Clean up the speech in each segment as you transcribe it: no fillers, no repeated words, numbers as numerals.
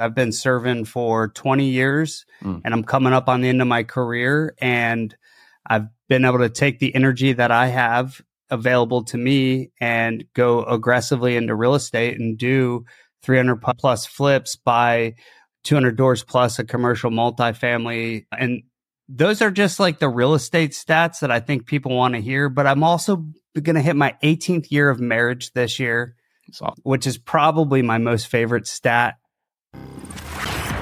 I've been serving for 20 years and I'm coming up on the end of my career, and I've been able to take the energy that I have available to me and go aggressively into real estate and do 300 plus flips, buy 200 doors plus a commercial multifamily. And those are just like the real estate stats that I think people want to hear. But I'm also going to hit my 18th year of marriage this year, which is probably my most favorite stat.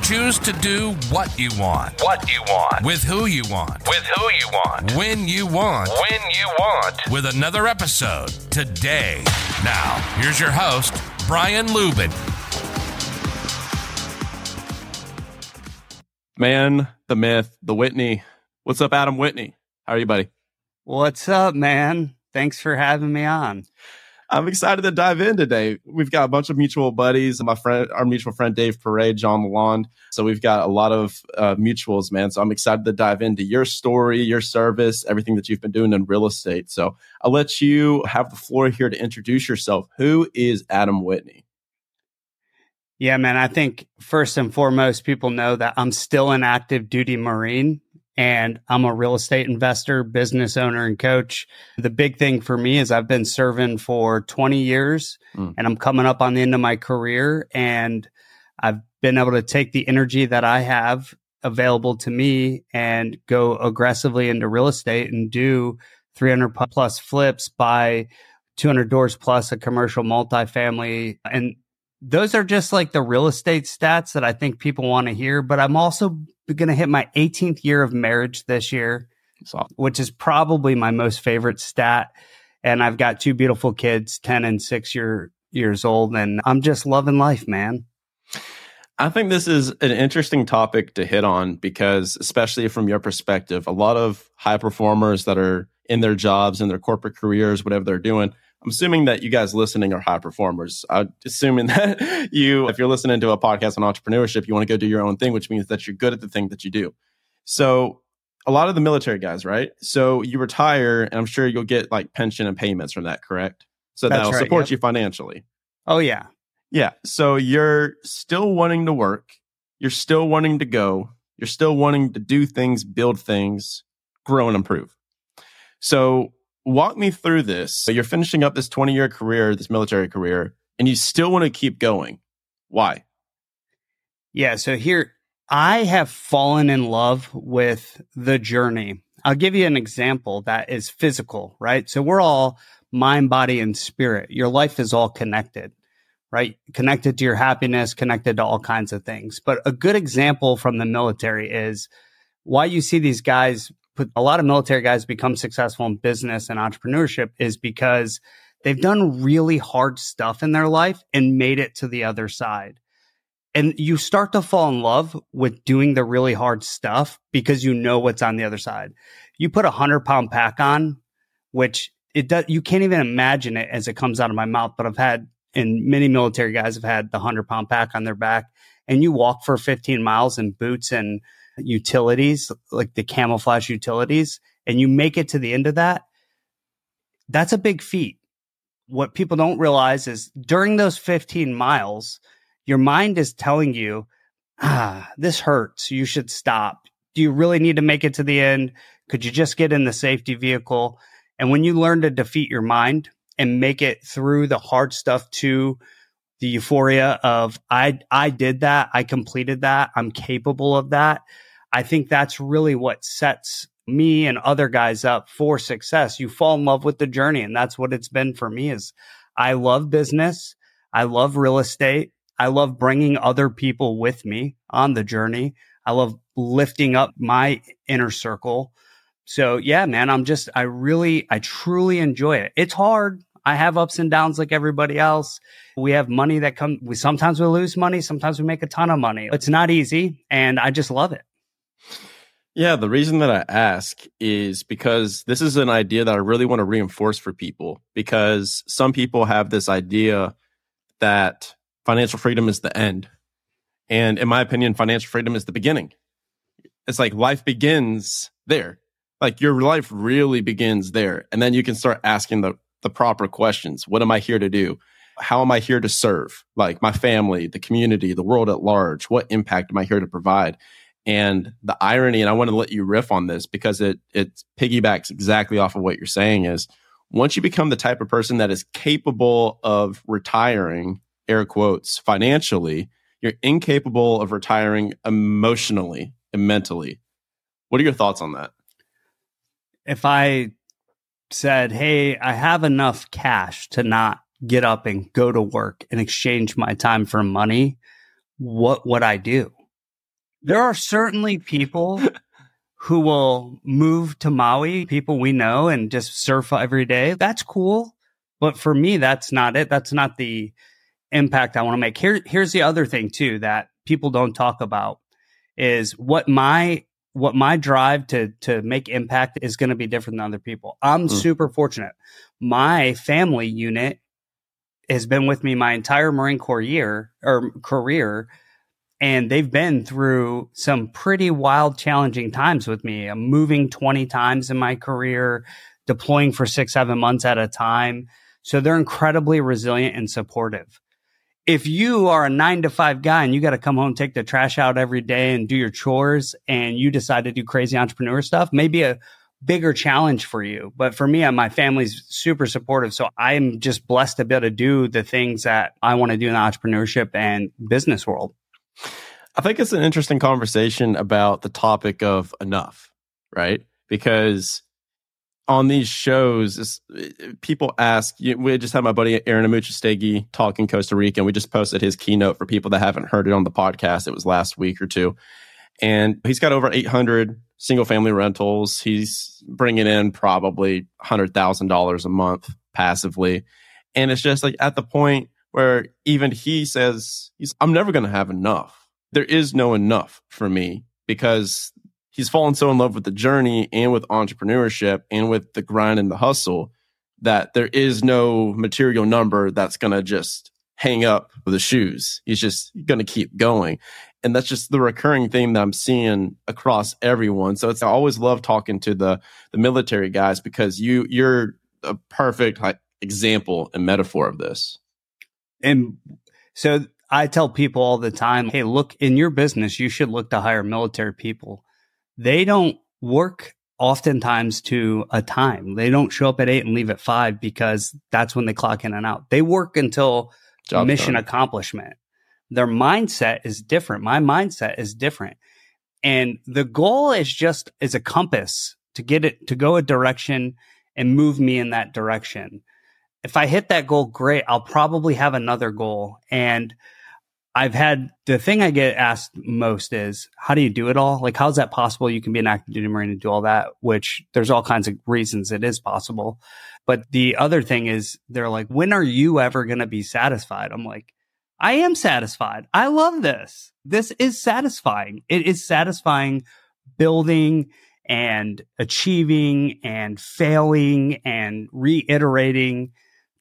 Choose to do what you want, with who you want, when you want, with another episode today. Now, here's your host, Brian Luebben. Man, the myth, the Whitney. What's up, Adam Whitney? How are you, buddy? What's up, man? Thanks for having me on. I'm excited to dive in today. We've got a bunch of mutual buddies, our mutual friend, Dave Parade, John Lalonde. So we've got a lot of mutuals, man. So I'm excited to dive into your story, your service, everything that you've been doing in real estate. So I'll let you have the floor here to introduce yourself. Who is Adam Whitney? Yeah, man. I think first and foremost, people know that I'm still an active duty Marine. And I'm a real estate investor, business owner, and coach. The big thing for me is I've been serving for 20 years and I'm coming up on the end of my career. And I've been able to take the energy that I have available to me and go aggressively into real estate and do 300 plus flips, buy 200 doors plus a commercial multifamily. And those are just like the real estate stats that I think people want to hear. But I'm also going to hit my 18th year of marriage this year, which is probably my most favorite stat. And I've got two beautiful kids, 10 and 6 years old, and I'm just loving life, man. I think this is an interesting topic to hit on because, especially from your perspective, a lot of high performers that are in their jobs, in their corporate careers, whatever they're doing, I'm assuming that you guys listening are high performers. I'm assuming that if you're listening to a podcast on entrepreneurship, you want to go do your own thing, which means that you're good at the thing that you do. So a lot of the military guys, right? So you retire and I'm sure you'll get like pension and payments from that, correct? So that'll support you financially. Oh, yeah. Yeah. So you're still wanting to work. You're still wanting to go. You're still wanting to do things, build things, grow and improve. So walk me through this. So you're finishing up this 20-year career, this military career, and you still want to keep going. Why? Yeah, so here, I have fallen in love with the journey. I'll give you an example that is physical, right? So we're all mind, body, and spirit. Your life is all connected, right? Connected to your happiness, connected to all kinds of things. But a good example from the military is why you see these guys. A lot of military guys become successful in business and entrepreneurship is because they've done really hard stuff in their life and made it to the other side. And you start to fall in love with doing the really hard stuff because you know what's on the other side. You put a 100-pound pack on, which it does. You can't even imagine it as it comes out of my mouth, but and many military guys have had the 100-pound pack on their back, and you walk for 15 miles in boots and utilities, like the camouflage utilities, and you make it to the end of that, that's a big feat. What people don't realize is during those 15 miles, your mind is telling you, this hurts. You should stop. Do you really need to make it to the end? Could you just get in the safety vehicle? And when you learn to defeat your mind and make it through the hard stuff to the euphoria of, I did that, I completed that, I'm capable of that. I think that's really what sets me and other guys up for success. You fall in love with the journey. And that's what it's been for me is I love business. I love real estate. I love bringing other people with me on the journey. I love lifting up my inner circle. So yeah, man, I truly enjoy it. It's hard. I have ups and downs like everybody else. We have money that comes. Sometimes we lose money. Sometimes we make a ton of money. It's not easy. And I just love it. Yeah, the reason that I ask is because this is an idea that I really want to reinforce for people, because some people have this idea that financial freedom is the end. And in my opinion, financial freedom is the beginning. It's like life begins there. Like your life really begins there. And then you can start asking the proper questions. What am I here to do? How am I here to serve? Like my family, the community, the world at large. What impact am I here to provide? And the irony, and I want to let you riff on this because it piggybacks exactly off of what you're saying, is once you become the type of person that is capable of retiring, air quotes, financially, you're incapable of retiring emotionally and mentally. What are your thoughts on that? If I said, hey, I have enough cash to not get up and go to work and exchange my time for money, what would I do? There are certainly people who will move to Maui, people we know, and just surf every day. That's cool. But for me, that's not it. That's not the impact I want to make. Here's the other thing, too, that people don't talk about is what my drive to make impact is going to be different than other people. I'm super fortunate. My family unit has been with me my entire Marine Corps career. And they've been through some pretty wild, challenging times with me. I'm moving 20 times in my career, deploying for 6-7 months at a time. So they're incredibly resilient and supportive. If you are a 9-to-5 guy and you got to come home, take the trash out every day and do your chores, and you decide to do crazy entrepreneur stuff, maybe a bigger challenge for you. But for me, my family's super supportive. So I'm just blessed to be able to do the things that I want to do in the entrepreneurship and business world. I think it's an interesting conversation about the topic of enough, right? Because on these shows, people ask, we just had my buddy Aaron Amuchastegui talk in Costa Rica, and we just posted his keynote for people that haven't heard it on the podcast. It was last week or two. And he's got over 800 single family rentals. He's bringing in probably $100,000 a month passively. And it's just like at the point where even he says, I'm never going to have enough. There is no enough for me, because he's fallen so in love with the journey and with entrepreneurship and with the grind and the hustle that there is no material number that's going to just hang up the shoes. He's just going to keep going. And that's just the recurring theme that I'm seeing across everyone. So I always love talking to the military guys, because you're a perfect example and metaphor of this. And so I tell people all the time, hey, look, in your business, you should look to hire military people. They don't work oftentimes to a time. They don't show up at 8 and leave at 5, because that's when they clock in and out. They work until mission accomplishment. Their mindset is different. My mindset is different. And the goal is a compass to get it to go a direction and move me in that direction. If I hit that goal, great, I'll probably have another goal. And the thing I get asked most is, how do you do it all? Like, how's that possible? You can be an active duty Marine and do all that, which there's all kinds of reasons it is possible. But the other thing is, they're like, when are you ever going to be satisfied? I'm like, I am satisfied. I love this. This is satisfying. It is satisfying building and achieving and failing and reiterating.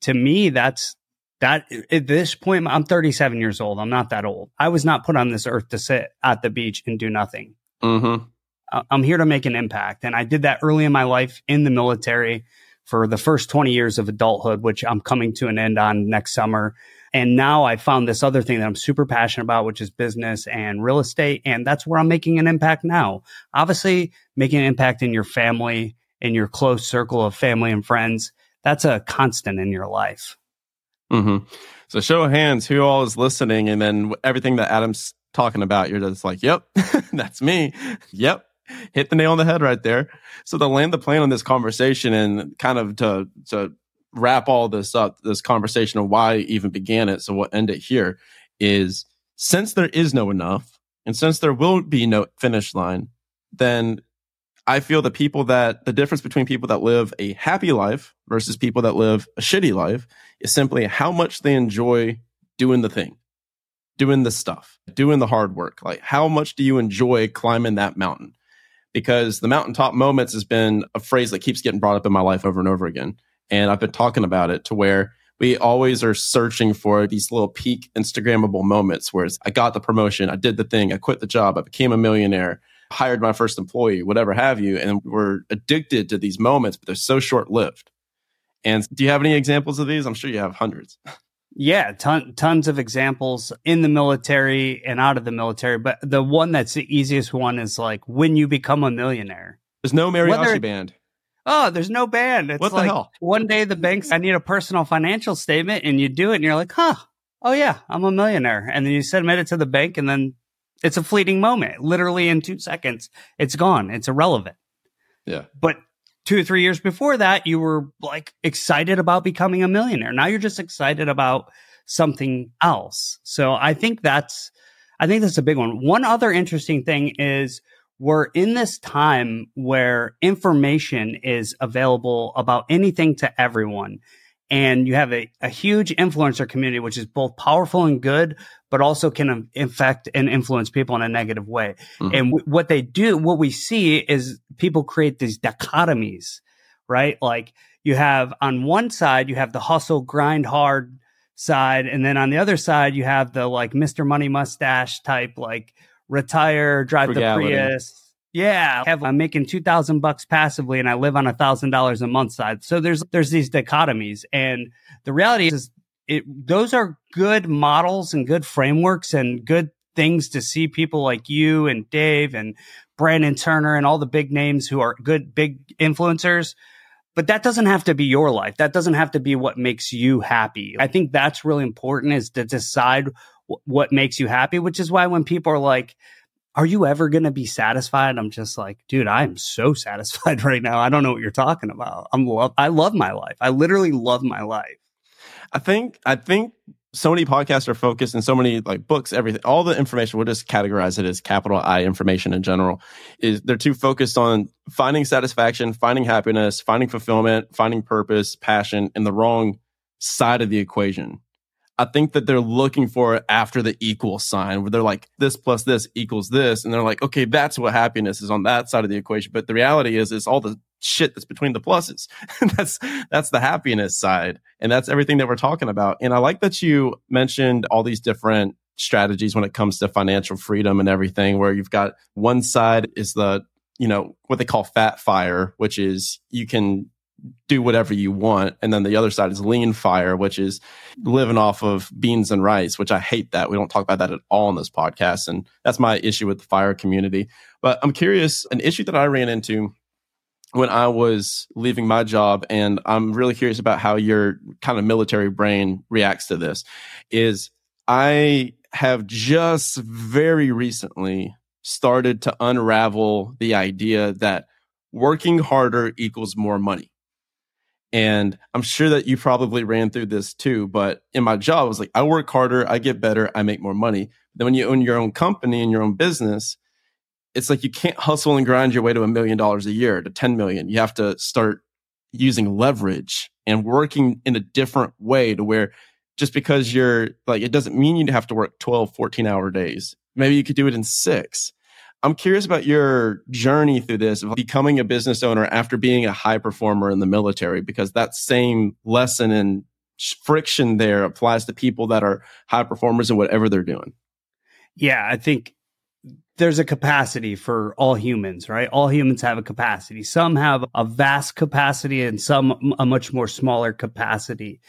To me, that's at this point, I'm 37 years old. I'm not that old. I was not put on this earth to sit at the beach and do nothing. Mm-hmm. I'm here to make an impact. And I did that early in my life in the military for the first 20 years of adulthood, which I'm coming to an end on next summer. And now I found this other thing that I'm super passionate about, which is business and real estate. And that's where I'm making an impact now. Obviously, making an impact in your family, in your close circle of family and friends, that's a constant in your life. Mm-hmm. So show of hands, who all is listening? And then everything that Adam's talking about, you're just like, yep, that's me. Yep. Hit the nail on the head right there. So to land the plane on this conversation and kind of to wrap all this up, this conversation of why I even began it, so we'll end it here, is since there is no enough, and since there will be no finish line, then I feel the difference between people that live a happy life versus people that live a shitty life is simply how much they enjoy doing the thing, doing the stuff, doing the hard work. Like, how much do you enjoy climbing that mountain? because the mountaintop moments has been a phrase that keeps getting brought up in my life over and over again. And I've been talking about it to where we always are searching for these little peak Instagrammable moments where it's, I got the promotion, I did the thing, I quit the job, I became a millionaire, hired my first employee, whatever have you. And we're addicted to these moments, but they're so short-lived. And do you have any examples of these? I'm sure you have hundreds. Yeah, tons of examples in the military and out of the military. But the one that's the easiest one is like when you become a millionaire. There's no mariachi band. Oh, there's no band. It's what the hell? One day the bank's, I need a personal financial statement, and you do it and you're like, huh, oh yeah, I'm a millionaire. And then you submit it to the bank and then it's a fleeting moment. Literally in 2 seconds, it's gone. It's irrelevant. Yeah. But 2 or 3 years before that, you were like excited about becoming a millionaire. Now you're just excited about something else. So I think that's a big one. One other interesting thing is we're in this time where information is available about anything to everyone. And you have a huge influencer community, which is both powerful and good, but also can affect and influence people in a negative way. Mm-hmm. And what they do, what we see is people create these dichotomies, right? Like you have on one side, you have the hustle, grind hard side. And then on the other side, you have the like Mr. Money Mustache type, like retire, drive frugality, the Prius. Yeah, I'm making $2,000 passively and I live on $1,000 a month side. So there's these dichotomies. And the reality is those are good models and good frameworks and good things to see people like you and Dave and Brandon Turner and all the big names who are good, big influencers. But that doesn't have to be your life. That doesn't have to be what makes you happy. I think that's really important, is to decide what makes you happy, which is why when people are like, are you ever going to be satisfied? I'm just like, dude, I'm so satisfied right now. I don't know what you're talking about. I love my life. I literally love my life. I think so many podcasts are focused, and so many like books, everything, all the information, we'll just categorize it as capital I information in general, is they're too focused on finding satisfaction, finding happiness, finding fulfillment, finding purpose, passion, in the wrong side of the equation. I think that they're looking for it after the equal sign, where they're like, this plus this equals this. And they're like, okay, that's what happiness is, on that side of the equation. But the reality is, it's all the shit that's between the pluses. That's the happiness side. And that's everything that we're talking about. And I like that you mentioned all these different strategies when it comes to financial freedom and everything, where you've got one side is the, you know, what they call fat fire, which is you can do whatever you want. And then the other side is lean fire, which is living off of beans and rice, which I hate that. We don't talk about that at all on this podcast. And that's my issue with the fire community. But I'm curious, an issue that I ran into when I was leaving my job, and I'm really curious about how your kind of military brain reacts to this, is I have just very recently started to unravel the idea that working harder equals more money. And I'm sure that you probably ran through this too, but in my job, I was like, I work harder, I get better, I make more money. Then when you own your own company and your own business, it's like you can't hustle and grind your way to $1 million a year, to 10 million. You have to start using leverage and working in a different way, to where just because you're like, it doesn't mean you have to work 12, 14-hour days. Maybe you could do it in 6. I'm curious about your journey through this of becoming a business owner after being a high performer in the military, because that same lesson and friction there applies to people that are high performers in whatever they're doing. Yeah, I think there's a capacity for all humans, right? All humans have a capacity. Some have a vast capacity and some a much more smaller capacity.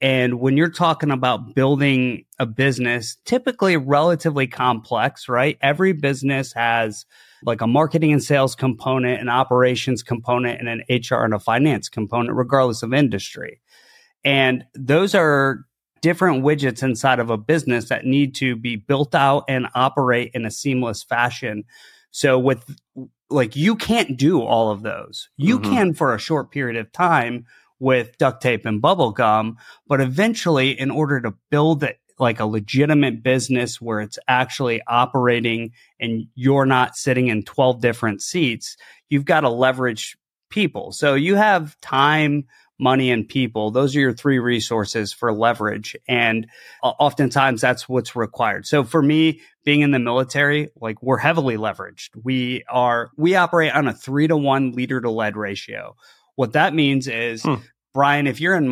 And when you're talking about building a business, typically relatively complex, right? Every business has like a marketing and sales component, an operations component, and an HR and a finance component, regardless of industry. And those are different widgets inside of a business that need to be built out and operate in a seamless fashion. So with like, you can't do all of those. You mm-hmm. can for a short period of time, with duct tape and bubble gum, but eventually, in order to build it like a legitimate business where it's actually operating and you're not sitting in 12 different seats, you've got to leverage people. So you have time, money, and people. Those are your three resources for leverage. And oftentimes that's what's required. So for me, being in the military, like, we're heavily leveraged. We operate on a 3-to-1 leader to lead ratio. What that means is, Brian, if you're in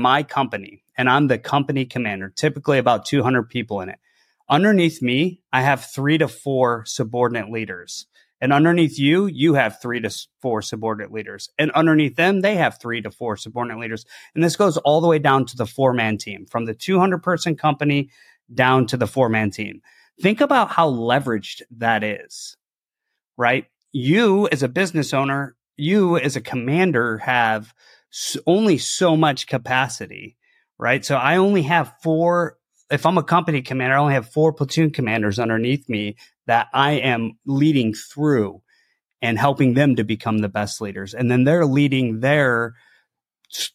my company and I'm the company commander, typically about 200 people in it, underneath me, I have 3 to 4 subordinate leaders. And underneath you, you have 3 to 4 subordinate leaders. And underneath them, they have 3 to 4 subordinate leaders. And this goes all the way down to the 4-man team, from the 200-person company down to the 4-man team. Think about how leveraged that is, right? You as a business owner, you as a commander have only so much capacity, right? So I only have 4. If I'm a company commander, I only have 4 platoon commanders underneath me that I am leading through and helping them to become the best leaders. And then they're leading their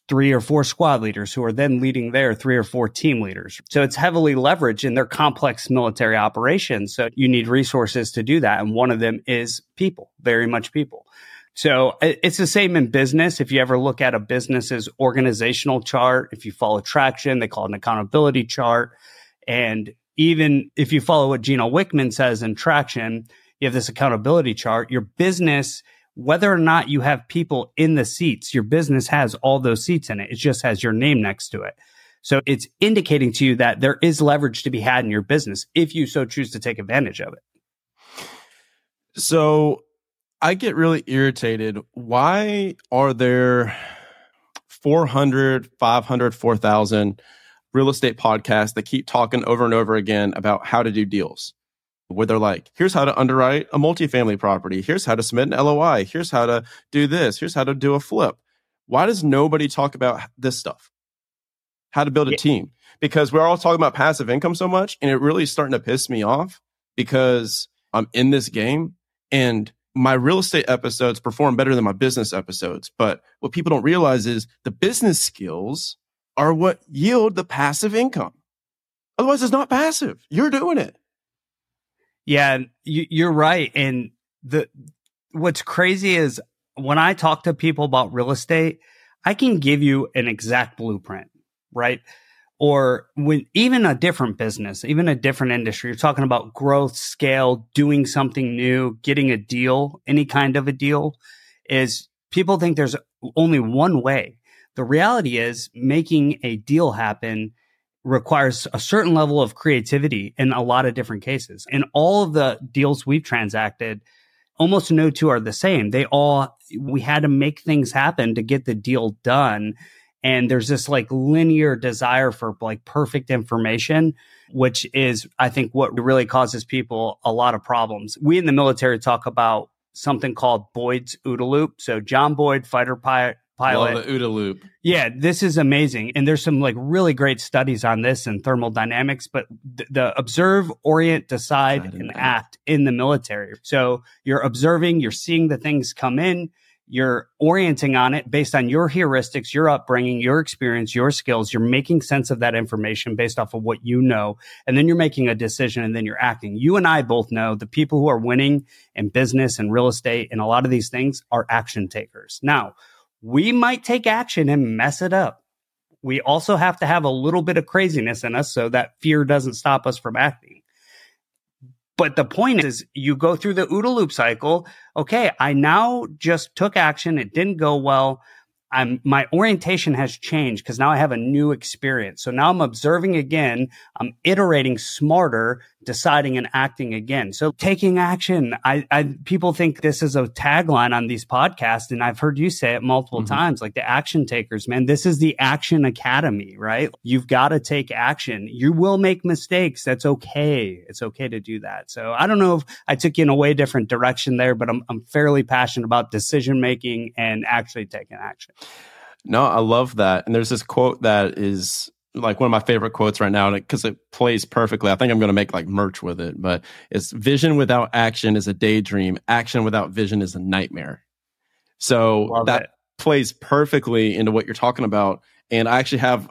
3 or 4 squad leaders, who are then leading their 3 or 4 team leaders. So it's heavily leveraged in their complex military operations. So you need resources to do that. And one of them is people, very much people. So it's the same in business. If you ever look at a business's organizational chart, if you follow Traction, they call it an accountability chart. And even if you follow what Gino Wickman says in Traction, you have this accountability chart. Your business, whether or not you have people in the seats, your business has all those seats in it. It just has your name next to it. So it's indicating to you that there is leverage to be had in your business if you so choose to take advantage of it. So I get really irritated. Why are there 400, 500, 4,000 real estate podcasts that keep talking over and over again about how to do deals, where they're like, here's how to underwrite a multifamily property. Here's how to submit an LOI. Here's how to do this. Here's how to do a flip. Why does nobody talk about this stuff? How to build a team? Because we're all talking about passive income so much, and it really is starting to piss me off because I'm in this game, and my real estate episodes perform better than my business episodes. But what people don't realize is the business skills are what yield the passive income. Otherwise, it's not passive. You're doing it. Yeah, you're right. And what's crazy is when I talk to people about real estate, I can give you an exact blueprint, right? Or when even a different business, even a different industry, you're talking about growth, scale, doing something new, getting a deal, any kind of a deal, is people think there's only one way. The reality is making a deal happen requires a certain level of creativity in a lot of different cases. And all of the deals we've transacted, almost no two are the same. We had to make things happen to get the deal done. And there's this like linear desire for like perfect information, which is, I think, what really causes people a lot of problems. We in the military talk about something called Boyd's OODA loop. So John Boyd, fighter pilot. Love the OODA loop. Yeah, this is amazing. And there's some like really great studies on this and thermodynamics, but the observe, orient, decide, and act in the military. So you're observing, you're seeing the things come in. You're orienting on it based on your heuristics, your upbringing, your experience, your skills. You're making sense of that information based off of what you know. And then you're making a decision, and then you're acting. You and I both know the people who are winning in business and real estate and a lot of these things are action takers. Now, we might take action and mess it up. We also have to have a little bit of craziness in us so that fear doesn't stop us from acting. But the point is, you go through the OODA loop cycle. Okay, I now just took action. It didn't go well. My orientation has changed because now I have a new experience. So now I'm observing again. I'm iterating smarter, deciding and acting again. So taking action. People think this is a tagline on these podcasts, and I've heard you say it multiple times, like the action takers, man. This is the Action Academy, right? You've got to take action. You will make mistakes. That's okay. It's okay to do that. So I don't know if I took you in a way different direction there, but I'm fairly passionate about decision making and actually taking action. No, I love that. And there's this quote that is like one of my favorite quotes right now, because it plays perfectly. I think I'm going to make like merch with it, but it's vision without action is a daydream. Action without vision is a nightmare. So that plays perfectly into what you're talking about. And I actually have,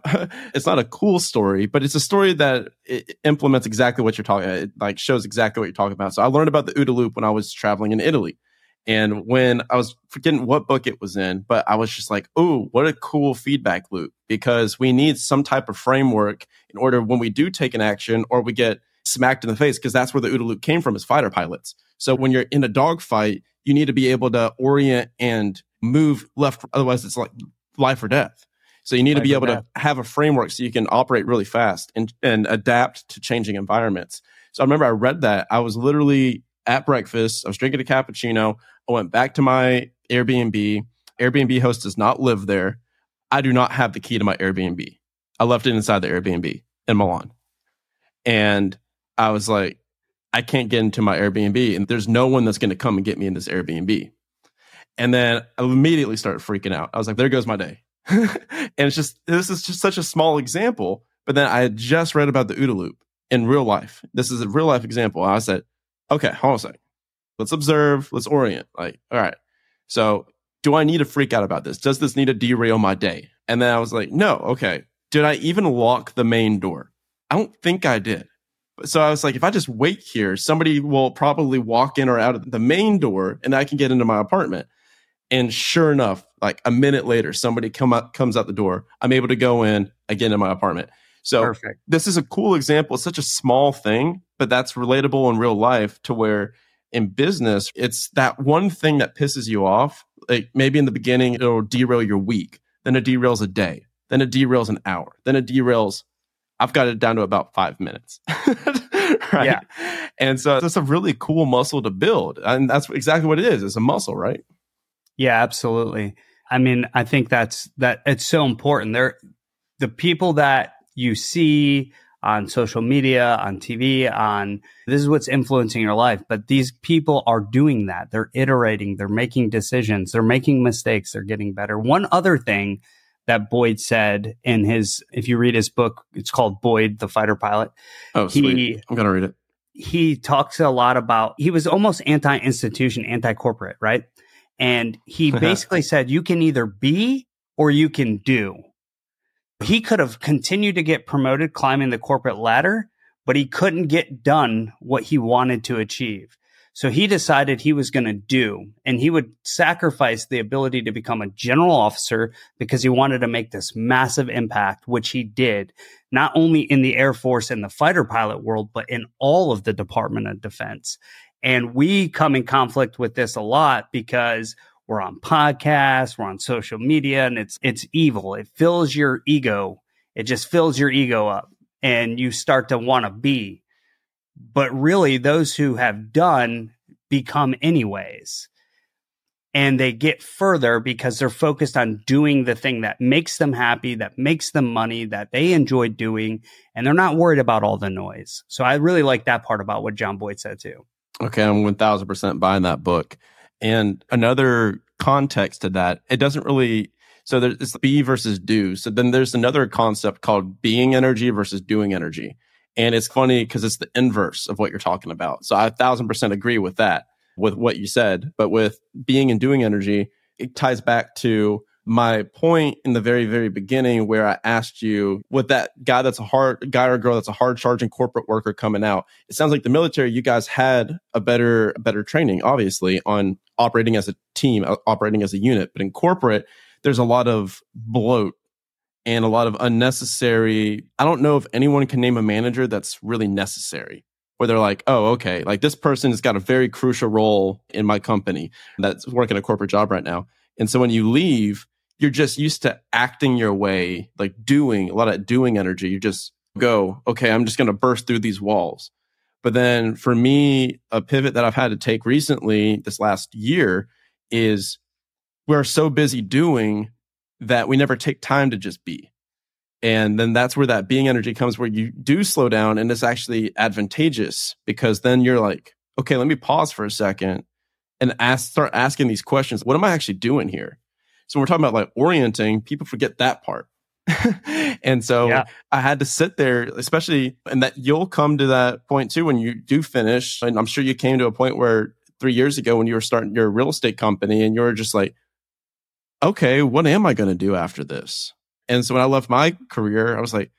it's not a cool story, but it's a story that it implements exactly what you're talking about. It like shows exactly what you're talking about. So I learned about the OODA loop when I was traveling in Italy. And when I was forgetting what book it was in, but I was just like, "Ooh, what a cool feedback loop," because we need some type of framework in order when we do take an action or we get smacked in the face, because that's where the OODA loop came from, is fighter pilots. So when you're in a dogfight, you need to be able to orient and move left. Otherwise, it's like life or death. So you need to be able to have a framework so you can operate really fast and adapt to changing environments. So I remember I read that. I was literally at breakfast. I was drinking a cappuccino. I went back to my Airbnb. Airbnb host does not live there. I do not have the key to my Airbnb. I left it inside the Airbnb in Milan. And I was like, I can't get into my Airbnb. And there's no one that's going to come and get me in this Airbnb. And then I immediately started freaking out. I was like, there goes my day. And it's just, this is just such a small example. But then I had just read about the OODA loop in real life. This is a real life example. I said, okay, hold on a second. Let's observe. Let's orient. Like, all right. So do I need to freak out about this? Does this need to derail my day? And then I was like, no, okay. Did I even lock the main door? I don't think I did. So I was like, if I just wait here, somebody will probably walk in or out of the main door and I can get into my apartment. And sure enough, like a minute later, somebody comes out the door. I'm able to go in again in my apartment. So perfect. This is a cool example. It's such a small thing, but that's relatable in real life to where in business, it's that one thing that pisses you off. Like maybe in the beginning, it'll derail your week. Then it derails a day. Then it derails an hour. Then it derails, I've got it down to about 5 minutes. Right? Yeah. And so that's a really cool muscle to build. And that's exactly what it is. It's a muscle, right? Yeah, absolutely. I mean, I think that it's so important. The people that you see on social media, on TV, this is what's influencing your life. But these people are doing that. They're iterating. They're making decisions. They're making mistakes. They're getting better. One other thing that Boyd said in his, if you read his book, it's called Boyd, the Fighter Pilot. Oh, sweet. I'm going to read it. He talks a lot about, he was almost anti-institution, anti-corporate, right? And he basically said, you can either be or you can do. He could have continued to get promoted climbing the corporate ladder, but he couldn't get done what he wanted to achieve. So he decided he was going to do, and he would sacrifice the ability to become a general officer because he wanted to make this massive impact, which he did, not only in the Air Force and the fighter pilot world, but in all of the Department of Defense. And we come in conflict with this a lot because we're on podcasts, we're on social media, and it's evil. It fills your ego. It just fills your ego up, and you start to want to be. But really, those who have done become anyways. And they get further because they're focused on doing the thing that makes them happy, that makes them money, that they enjoy doing. And they're not worried about all the noise. So I really like that part about what John Boyd said, too. Okay, I'm 1000% buying that book. And another context to that, it doesn't really... So there's be versus do. So then there's another concept called being energy versus doing energy. And it's funny because it's the inverse of what you're talking about. So I 1000% agree with that, with what you said. But with being and doing energy, it ties back to my point in the very, very beginning where I asked you, with that guy that's a hard guy or girl that's a hard charging corporate worker coming out, it sounds like the military, you guys had a better training, obviously, on operating as a team, operating as a unit. But in corporate, there's a lot of bloat. And a lot of unnecessary, I don't know if anyone can name a manager that's really necessary, where they're like, oh, okay, like this person has got a very crucial role in my company that's working a corporate job right now. And so when you leave, you're just used to acting your way, like doing a lot of doing energy. You just go, okay, I'm just going to burst through these walls. But then for me, a pivot that I've had to take recently this last year is we're so busy doing that we never take time to just be. And then that's where that being energy comes, where you do slow down, and it's actually advantageous because then you're like, okay, let me pause for a second and start asking these questions. What am I actually doing here? So when we're talking about like orienting, people forget that part. And so yeah. I had to sit there, especially, and that you'll come to that point too when you do finish. And I'm sure you came to a point where 3 years ago when you were starting your real estate company and you were just like, okay, what am I going to do after this? And so when I left my career, I was like,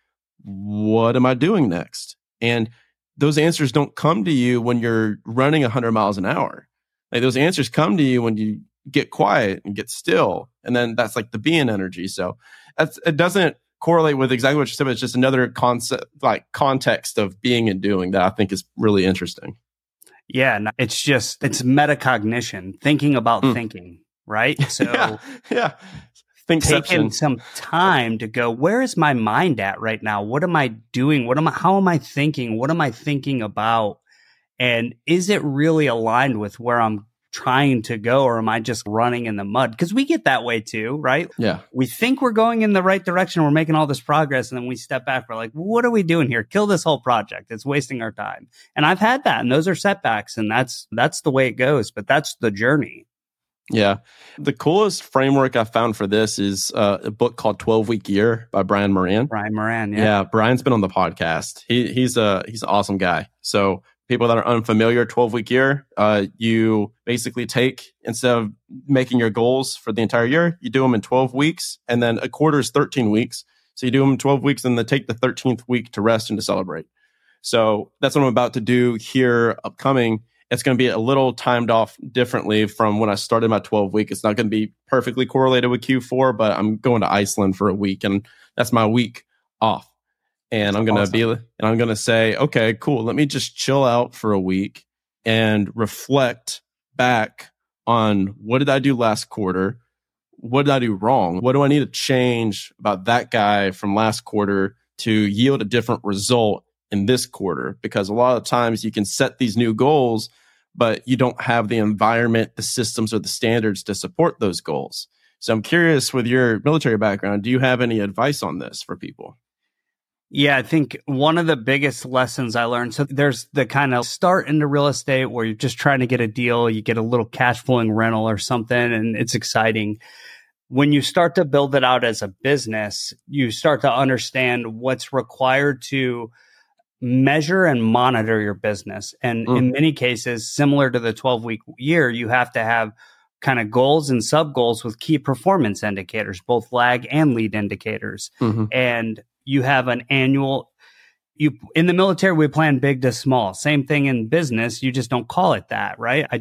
what am I doing next? And those answers don't come to you when you're running 100 miles an hour. Like those answers come to you when you get quiet and get still. And then that's like the being energy. So that's, it doesn't correlate with exactly what you said, but it's just another concept, like context of being and doing that I think is really interesting. Yeah. It's just, it's metacognition, thinking about thinking, right? So yeah. Taking some time to go, where is my mind at right now? What am I doing? How am I thinking? What am I thinking about? And is it really aligned with where I'm trying to go, or am I just running in the mud? Because we get that way too, right? Yeah. We think we're going in the right direction. We're making all this progress. And then we step back. We're like, what are we doing here? Kill this whole project. It's wasting our time. And I've had that. And those are setbacks. And that's the way it goes. But that's the journey. Yeah. The coolest framework I found for this is a book called 12 Week Year by Brian Moran. Yeah. Brian's been on the podcast. He's an awesome guy. So people that are unfamiliar, 12 Week Year, you basically take, instead of making your goals for the entire year, you do them in 12 weeks, and then a quarter is 13 weeks. So you do them in 12 weeks and then take the 13th week to rest and to celebrate. So that's what I'm about to do here upcoming. It's going to be a little timed off differently from when I started my 12 week. It's not going to be perfectly correlated with Q4, but I'm going to Iceland for a week, and that's my week off. And I'm going to be, and I'm going to say, okay, cool. Let me just chill out for a week and reflect back on what did I do last quarter? What did I do wrong? What do I need to change about that guy from last quarter to yield a different result in this quarter? Because a lot of times you can set these new goals, but you don't have the environment, the systems, or the standards to support those goals. So I'm curious, with your military background, do you have any advice on this for people? Yeah, I think one of the biggest lessons I learned, so there's the kind of start into real estate where you're just trying to get a deal, you get a little cash flowing rental or something, and it's exciting. When you start to build it out as a business, you start to understand what's required to measure and monitor your business. And in many cases, similar to the 12-week year, you have to have kind of goals and sub-goals with key performance indicators, both lag and lead indicators. And you have an annual, in the military, we plan big to small. Same thing in business. You just don't call it that, right? I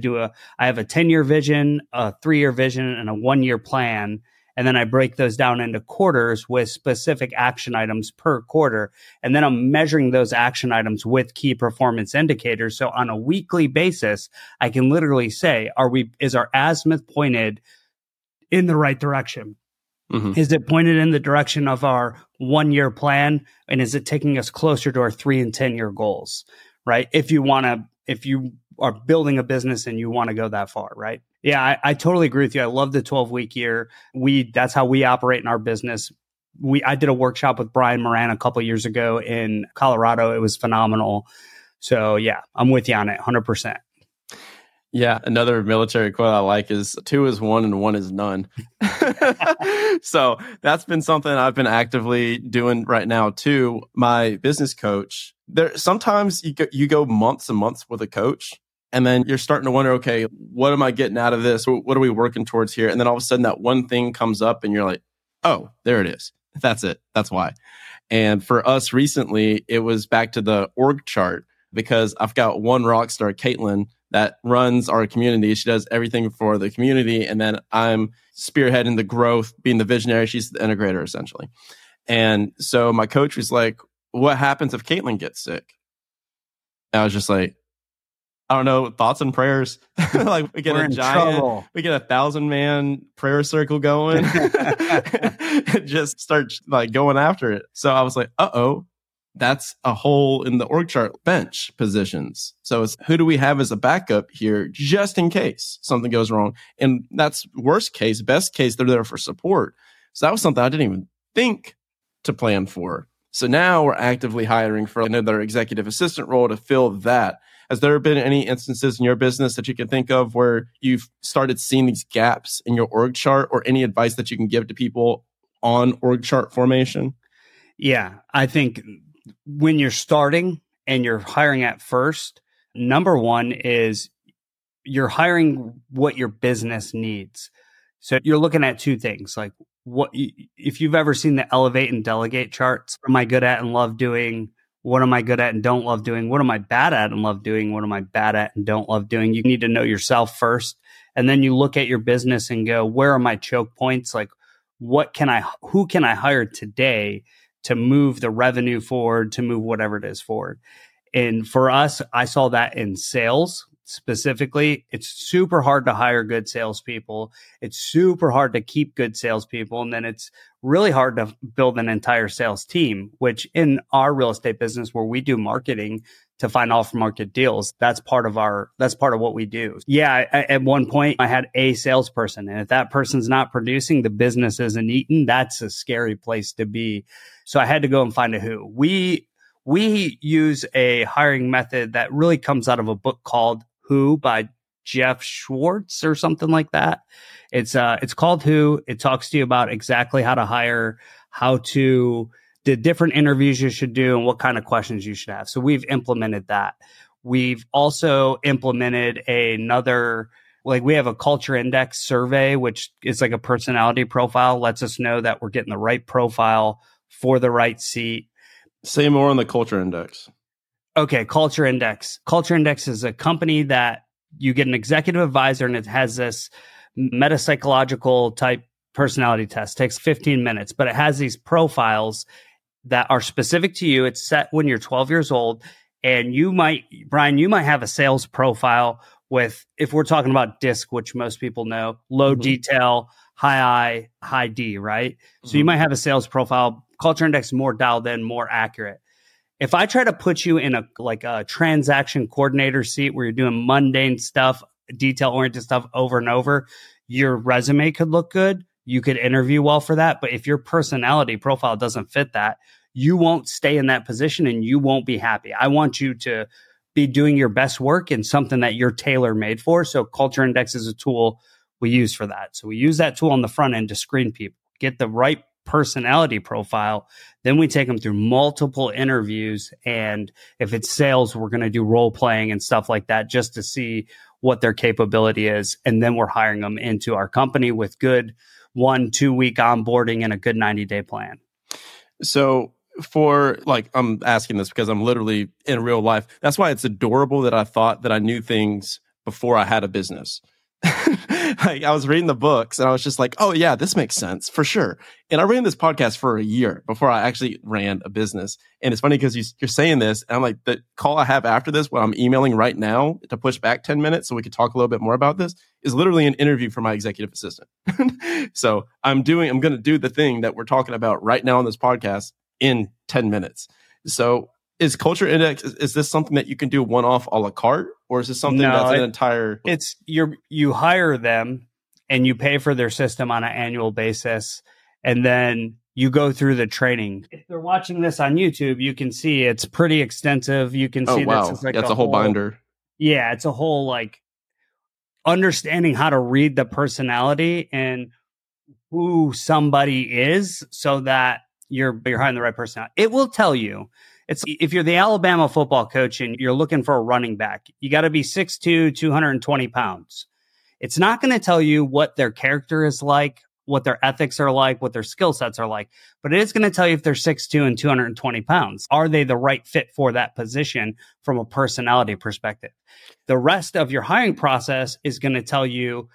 have a 10-year vision, a 3-year vision, and a 1-year plan. And then I break those down into quarters with specific action items per quarter. And then I'm measuring those action items with key performance indicators. So on a weekly basis, I can literally say, is our azimuth pointed in the right direction? Is it pointed in the direction of our 1-year plan? And is it taking us closer to our 3 and 10-year goals, right? If you are building a business and you want to go that far, right? Yeah, I totally agree with you. I love the 12-week year. That's how we operate in our business. I did a workshop with Brian Moran a couple of years ago in Colorado. It was phenomenal. So yeah, I'm with you on it 100%. Yeah, another military quote I like is 2 is 1 and 1 is none. So that's been something I've been actively doing right now too. My business coach, sometimes you go months and months with a coach, and then you're starting to wonder, okay, what am I getting out of this? What are we working towards here? And then all of a sudden that one thing comes up and you're like, oh, there it is. That's it. That's why. And for us recently, it was back to the org chart, because I've got one rock star, Caitlin, that runs our community. She does everything for the community. And then I'm spearheading the growth, being the visionary. She's the integrator, essentially. And so my coach was like, what happens if Caitlin gets sick? And I was just like, I don't know, thoughts and prayers. Like we get 1,000-man prayer circle going. It just starts like going after it. So I was like, uh-oh. That's a hole in the org chart bench positions. So it's who do we have as a backup here just in case something goes wrong? And that's worst case. Best case, they're there for support. So that was something I didn't even think to plan for. So now we're actively hiring for another executive assistant role to fill that. Has there been any instances in your business that you can think of where you've started seeing these gaps in your org chart, or any advice that you can give to people on org chart formation? Yeah, I think when you're starting and you're hiring at first, number one is you're hiring what your business needs. So you're looking at two things. Like if you've ever seen the elevate and delegate charts, what am I good at and love doing? What am I good at and don't love doing? What am I bad at and love doing? What am I bad at and don't love doing? You need to know yourself first. And then you look at your business and go, where are my choke points? Like, who can I hire today to move the revenue forward, to move whatever it is forward? And for us, I saw that in sales specifically. It's super hard to hire good salespeople. It's super hard to keep good salespeople. And then it's really hard to build an entire sales team, which in our real estate business where we do marketing to find off market deals, that's part of what we do. Yeah. At one point I had a salesperson, and if that person's not producing, the business isn't eaten. That's a scary place to be. So I had to go and find a who. We use a hiring method that really comes out of a book called Who by Jeff Schwartz or something like that. It's called Who. It talks to you about exactly how to hire, the different interviews you should do, and what kind of questions you should have. So we've implemented that. We've also implemented another, like we have a Culture Index survey, which is like a personality profile, lets us know that we're getting the right profile for the right seat. Say more on the Culture Index. Okay, Culture Index. Culture Index is a company that you get an executive advisor, and it has this metapsychological type personality test. It takes 15 minutes, but it has these profiles that are specific to you. It's set when you're 12 years old, and you might have a sales profile with, if we're talking about DISC, which most people know, low detail, high I, high D, right? Mm-hmm. So you might have a sales profile. Culture Index more dialed in, more accurate. If I try to put you in a transaction coordinator seat where you're doing mundane stuff, detail-oriented stuff over and over, your resume could look good. You could interview well for that. But if your personality profile doesn't fit that, you won't stay in that position and you won't be happy. I want you to be doing your best work in something that you're tailor-made for. So Culture Index is a tool we use for that. So we use that tool on the front end to screen people, get the right personality profile. Then we take them through multiple interviews. And if it's sales, we're going to do role playing and stuff like that just to see what their capability is. And then we're hiring them into our company with good 1-2 week onboarding and a good 90-day plan. So I'm asking this because I'm literally in real life. That's why it's adorable that I thought that I knew things before I had a business. Like, I was reading the books and I was just like, oh yeah, this makes sense for sure. And I ran this podcast for a year before I actually ran a business. And it's funny because you're saying this, and I'm like, the call I have after this, what I'm emailing right now to push back 10 minutes so we could talk a little bit more about this, is literally an interview for my executive assistant. So I'm going to do the thing that we're talking about right now on this podcast in 10 minutes. So is Culture Index, is this something that you can do one-off a la carte? Or is this something that's an entire... It's you hire them and you pay for their system on an annual basis. And then you go through the training. If they're watching this on YouTube, you can see it's pretty extensive. You can see that's like that's a whole binder. Yeah, it's a whole like understanding how to read the personality and who somebody is so that you're hiring the right person out. It will tell you. It's if you're the Alabama football coach and you're looking for a running back, you got to be 6'2", 220 pounds. It's not going to tell you what their character is like, what their ethics are like, what their skill sets are like, but it is going to tell you if they're 6'2" and 220 pounds. Are they the right fit for that position from a personality perspective? The rest of your hiring process is going to tell you,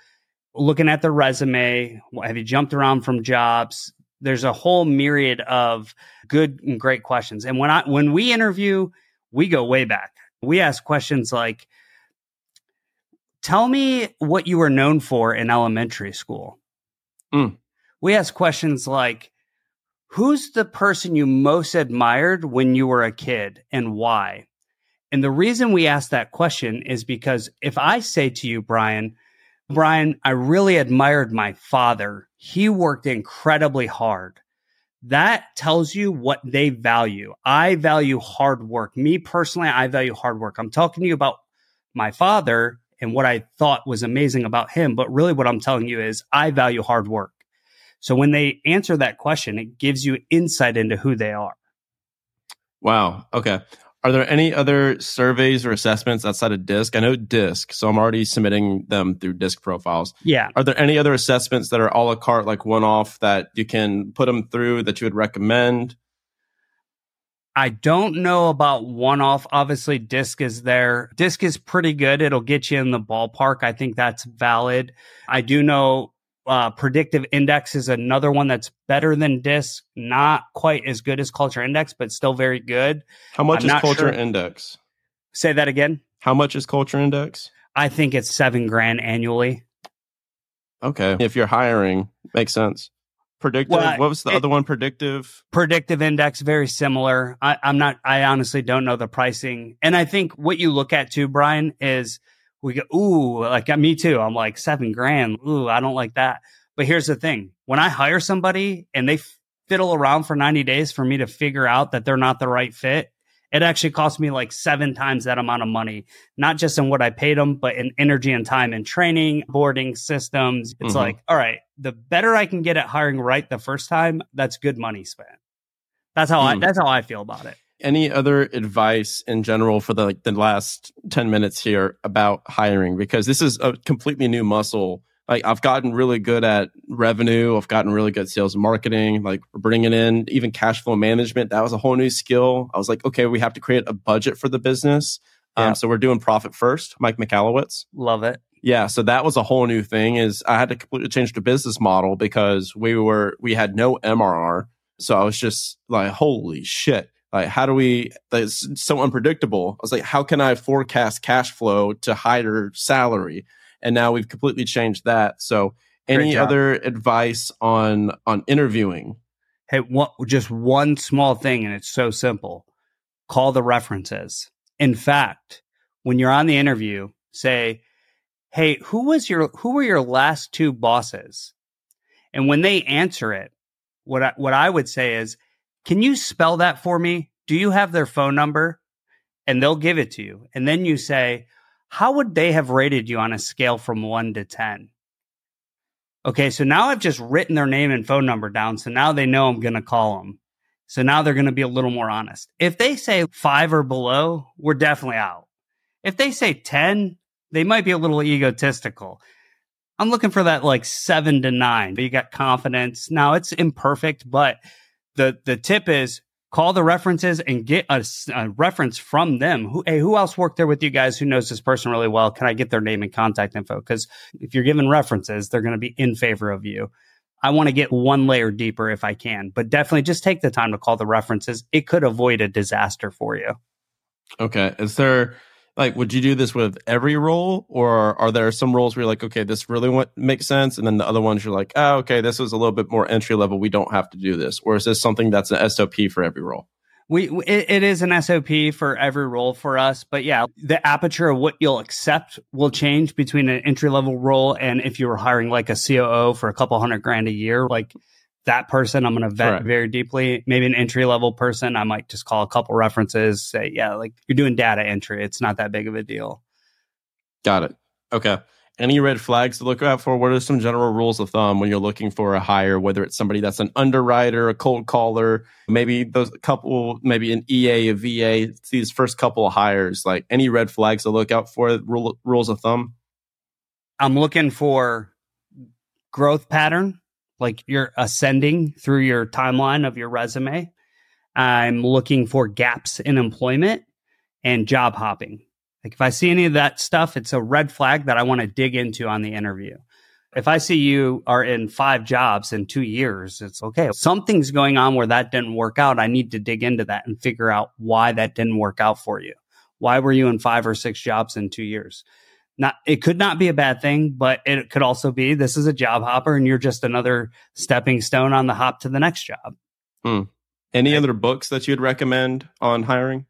looking at their resume, have you jumped around from jobs? There's a whole myriad of good and great questions. And when we interview, we go way back. We ask questions like, tell me what you were known for in elementary school. Mm. We ask questions like, who's the person you most admired when you were a kid and why? And the reason we ask that question is because if I say to you, Brian, I really admired my father. He worked incredibly hard. That tells you what they value. I value hard work. Me personally, I value hard work. I'm talking to you about my father and what I thought was amazing about him. But really what I'm telling you is I value hard work. So when they answer that question, it gives you insight into who they are. Wow. Okay. Are there any other surveys or assessments outside of DISC? I know DISC, so I'm already submitting them through DISC profiles. Yeah. Are there any other assessments that are a la carte, like one-off, that you can put them through that you would recommend? I don't know about one-off. Obviously, DISC is there. DISC is pretty good. It'll get you in the ballpark. I think that's valid. I do know Predictive Index is another one that's better than DISC. Not quite as good as Culture Index, but still very good. How much is Culture Index? Say that again. How much is Culture Index? I think it's $7,000 annually. Okay. If you're hiring, makes sense. Predictive. Well, what was the other one? Predictive Index, very similar. I honestly don't know the pricing. And I think what you look at too, Brian, is we go, ooh, like me too. I'm like $7,000. Ooh, I don't like that. But here's the thing. When I hire somebody and they fiddle around for 90 days for me to figure out that they're not the right fit, it actually cost me like 7 times that amount of money, not just in what I paid them, but in energy and time and training, boarding systems. It's like, all right, the better I can get at hiring right the first time, that's good money spent. That's how I feel about it. Any other advice in general for the last 10 minutes here about hiring? Because this is a completely new muscle. Like, I've gotten really good at revenue. I've gotten really good at sales and marketing, like bringing in even cash flow management. That was a whole new skill. I was like, okay, we have to create a budget for the business. Yeah. So we're doing Profit First, Mike Michalowicz. Love it. Yeah. So that was a whole new thing, is I had to completely change the business model because we had no MRR. So I was just like, holy shit. Like, how do we, that's so unpredictable. I was like, how can I forecast cash flow to hire salary? And now we've completely changed that. So any other advice on interviewing? Hey, just one small thing, and it's so simple. Call the references. In fact, when you're on the interview, say, hey, who were your last 2 bosses? And when they answer it, what I would say is, can you spell that for me? Do you have their phone number? And they'll give it to you. And then you say, how would they have rated you on a scale from 1 to 10? Okay, so now I've just written their name and phone number down. So now they know I'm going to call them. So now they're going to be a little more honest. If they say 5 or below, we're definitely out. If they say 10, they might be a little egotistical. I'm looking for that like 7 to 9. But you got confidence. Now it's imperfect, but the tip is, call the references and get a reference from them. Who else worked there with you guys? Who knows this person really well? Can I get their name and contact info? Because if you're given references, they're going to be in favor of you. I want to get one layer deeper if I can, but definitely just take the time to call the references. It could avoid a disaster for you. Okay. Is there, like, would you do this with every role, or are there some roles where you're like, okay, this really makes sense, and then the other ones you're like, oh, okay, this was a little bit more entry level, we don't have to do this? Or is this something that's an SOP for every role? It is an SOP for every role for us, but yeah, the aperture of what you'll accept will change between an entry level role and if you were hiring like a COO for a couple $100,000 a year, like that person I'm going to vet very deeply. Maybe an entry-level person, I might just call a couple references, say, yeah, like you're doing data entry. It's not that big of a deal. Got it. Okay. Any red flags to look out for? What are some general rules of thumb when you're looking for a hire, whether it's somebody that's an underwriter, a cold caller, maybe an EA, a VA, it's these first couple of hires, like any red flags to look out for, rules of thumb? I'm looking for growth pattern. Like you're ascending through your timeline of your resume. I'm looking for gaps in employment and job hopping. Like if I see any of that stuff, it's a red flag that I want to dig into on the interview. If I see you are in 5 jobs in 2 years, it's okay. Something's going on where that didn't work out. I need to dig into that and figure out why that didn't work out for you. Why were you in 5 or 6 jobs in 2 years? It could not be a bad thing, but it could also be this is a job hopper and you're just another stepping stone on the hop to the next job. Any other books that you'd recommend on hiring?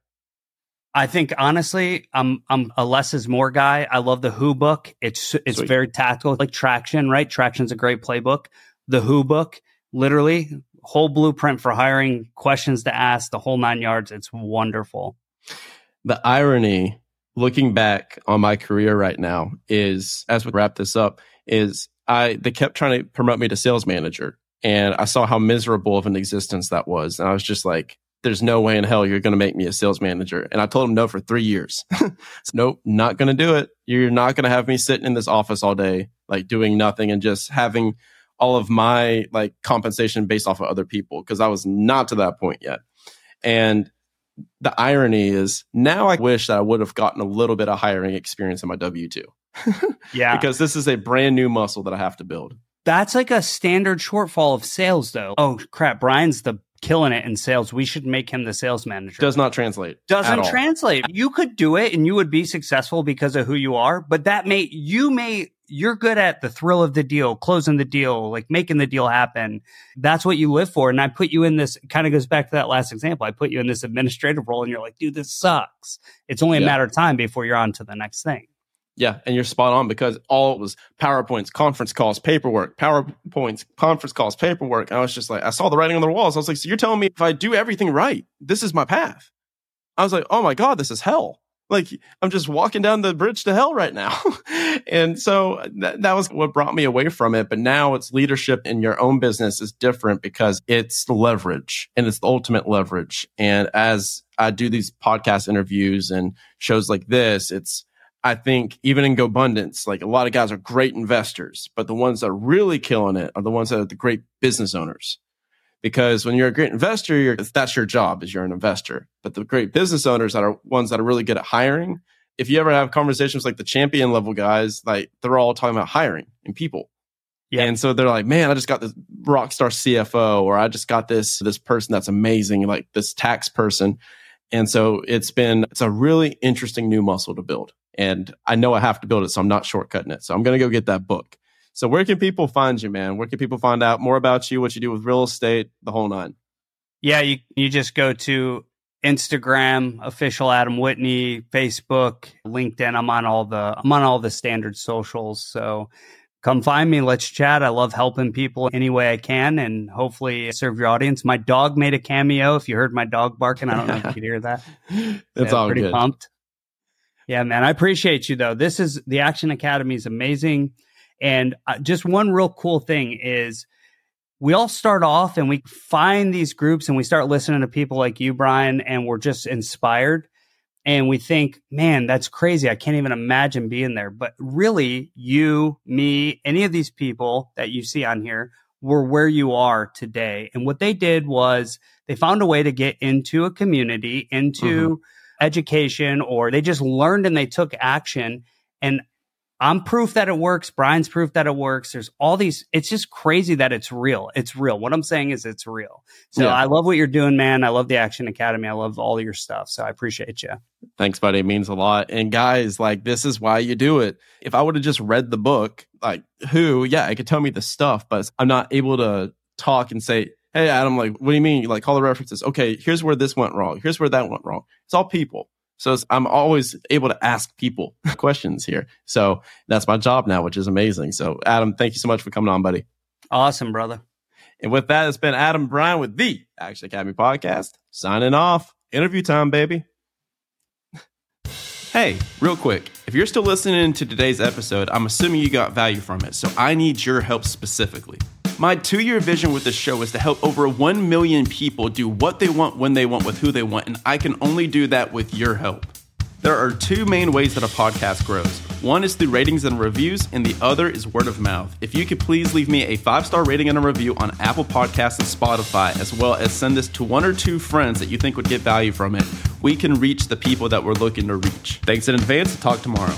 I think honestly, I'm a less is more guy. I love the Who book. It's Sweet. Very tactical, like Traction, right? Traction's a great playbook. The Who book, literally whole blueprint for hiring, questions to ask, the whole 9 yards. It's wonderful. The irony, looking back on my career right now, is, as we wrap this up, is they kept trying to promote me to sales manager. And I saw how miserable of an existence that was. And I was just like, there's no way in hell you're going to make me a sales manager. And I told them no for 3 years. Nope, not going to do it. You're not going to have me sitting in this office all day, like doing nothing and just having all of my like compensation based off of other people, because I was not to that point yet. And the irony is now I wish that I would have gotten a little bit of hiring experience in my W-2. Yeah. Because this is a brand new muscle that I have to build. That's like a standard shortfall of sales, though. Oh, crap. Brian's the killing it in sales. We should make him the sales manager. Does not translate. Doesn't translate. You could do it and you would be successful because of who you are. But that you're good at the thrill of the deal, closing the deal, like making the deal happen. That's what you live for. And I put you in this, kind of goes back to that last example. I put you in this administrative role and you're like, dude, this sucks. It's only a matter of time before you're on to the next thing. Yeah, and you're spot on because all it was PowerPoints, conference calls, paperwork, PowerPoints, conference calls, paperwork. And I was just like, I saw the writing on the walls. I was like, so you're telling me if I do everything right, this is my path. I was like, oh my God, this is hell. Like, I'm just walking down the bridge to hell right now. And so that was what brought me away from it. But now it's leadership in your own business is different because it's leverage and it's the ultimate leverage. And as I do these podcast interviews and shows like this, I think even in GoBundance, like a lot of guys are great investors, but the ones that are really killing it are the ones that are the great business owners. Because when you're a great investor, that's your job is you're an investor. But the great business owners that are ones that are really good at hiring, if you ever have conversations like the champion level guys, like they're all talking about hiring and people. Yeah. And so they're like, man, I just got this rock star CFO, or I just got this person that's amazing, like this tax person. And so it's a really interesting new muscle to build. And I know I have to build it, so I'm not shortcutting it. So I'm going to go get that book. So where can people find you, man? Where can people find out more about you, what you do with real estate, the whole nine? Yeah, you just go to Instagram, official Adam Whitney, Facebook, LinkedIn. I'm on all the standard socials. So come find me. Let's chat. I love helping people any way I can and hopefully serve your audience. My dog made a cameo. If you heard my dog barking, I don't know if you could hear that. That's all pretty good. Pumped. Yeah, man, I appreciate you, though. This is the Action Academy is amazing. And just one real cool thing is we all start off and we find these groups and we start listening to people like you, Brian, and we're just inspired. And we think, man, that's crazy. I can't even imagine being there. But really, you, me, any of these people that you see on here were where you are today. And what they did was they found a way to get into a community, into education, or they just learned and they took action. And I'm proof that it works. Brian's proof that it works. There's all these. It's just crazy that it's real. It's real. What I'm saying is it's real. So yeah. I love what you're doing, man. I love the Action Academy. I love all your stuff. So I appreciate you. Thanks, buddy. It means a lot. And guys, like, this is why you do it. If I would have just read the book, like Who, yeah, it could tell me the stuff, but I'm not able to talk and say, hey, Adam, like, what do you mean? You like call the references. Okay, here's where this went wrong. Here's where that went wrong. It's all people. So I'm always able to ask people questions here. So that's my job now, which is amazing. So Adam, thank you so much for coming on, buddy. Awesome, brother. And with that, it's been Adam Bryan with the Action Academy Podcast. Signing off. Interview time, baby. Hey, real quick, if you're still listening to today's episode, I'm assuming you got value from it. So I need your help specifically. My 2-year vision with this show is to help over 1 million people do what they want, when they want, with who they want, and I can only do that with your help. There are 2 main ways that a podcast grows. One is through ratings and reviews, and the other is word of mouth. If you could please leave me a 5-star rating and a review on Apple Podcasts and Spotify, as well as send this to 1 or 2 friends that you think would get value from it, we can reach the people that we're looking to reach. Thanks in advance. Talk tomorrow.